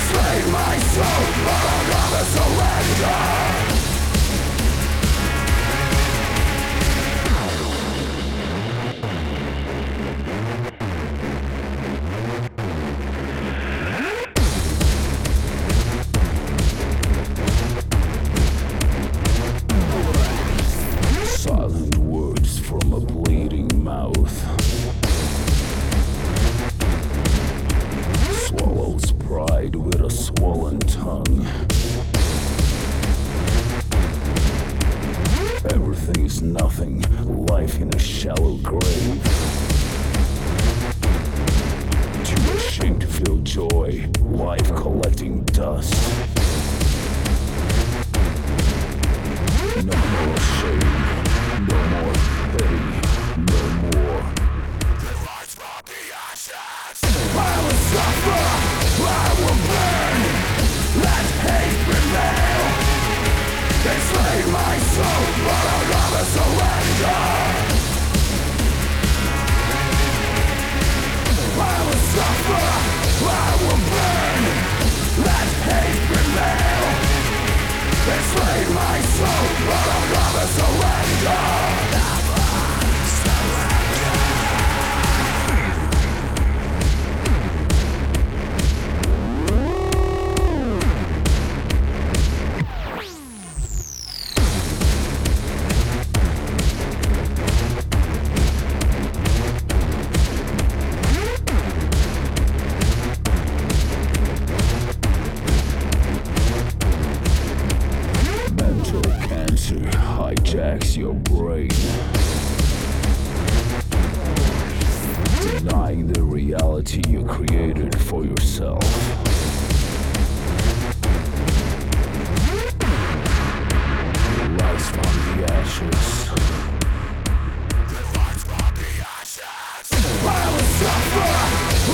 slay my soul for the love of surrender. Silent words from a bleeding mouth. Swallows pride with a swollen tongue. Everything is nothing, life in a shallow grave. Too ashamed to feel joy, life collecting dust. No more shame, no more pity, no more. The lights from the ashes. I will suffer, I will burn. Let hate prevail. They slay my soul, but I'll never surrender. I will suffer, I will burn. Let hate prevail. They slay my soul, but I'll never surrender. Hijacks your brain, denying the reality you created for yourself. Rise from the ashes. Rise from the ashes. I will suffer,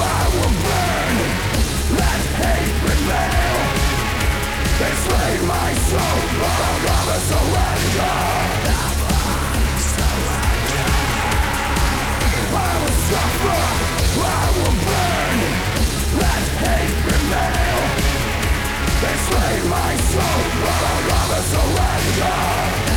I will burn. Let hate prevail. They slay my soul, but I'll never surrender. I will burn. Let hate prevail. They slay my soul, but I'll never surrender. Never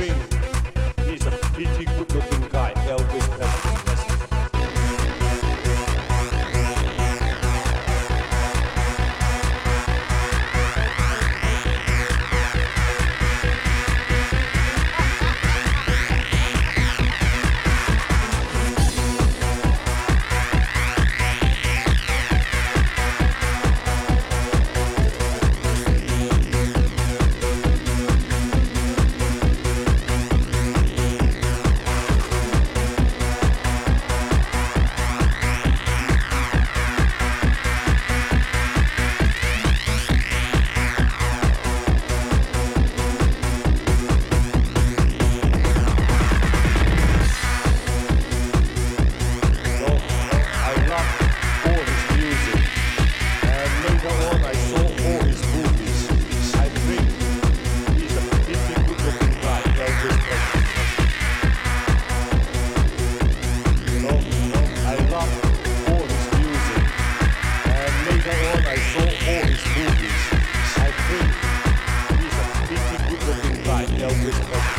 Elvin. He's a pretty good looking guy, Elvin. Elvis.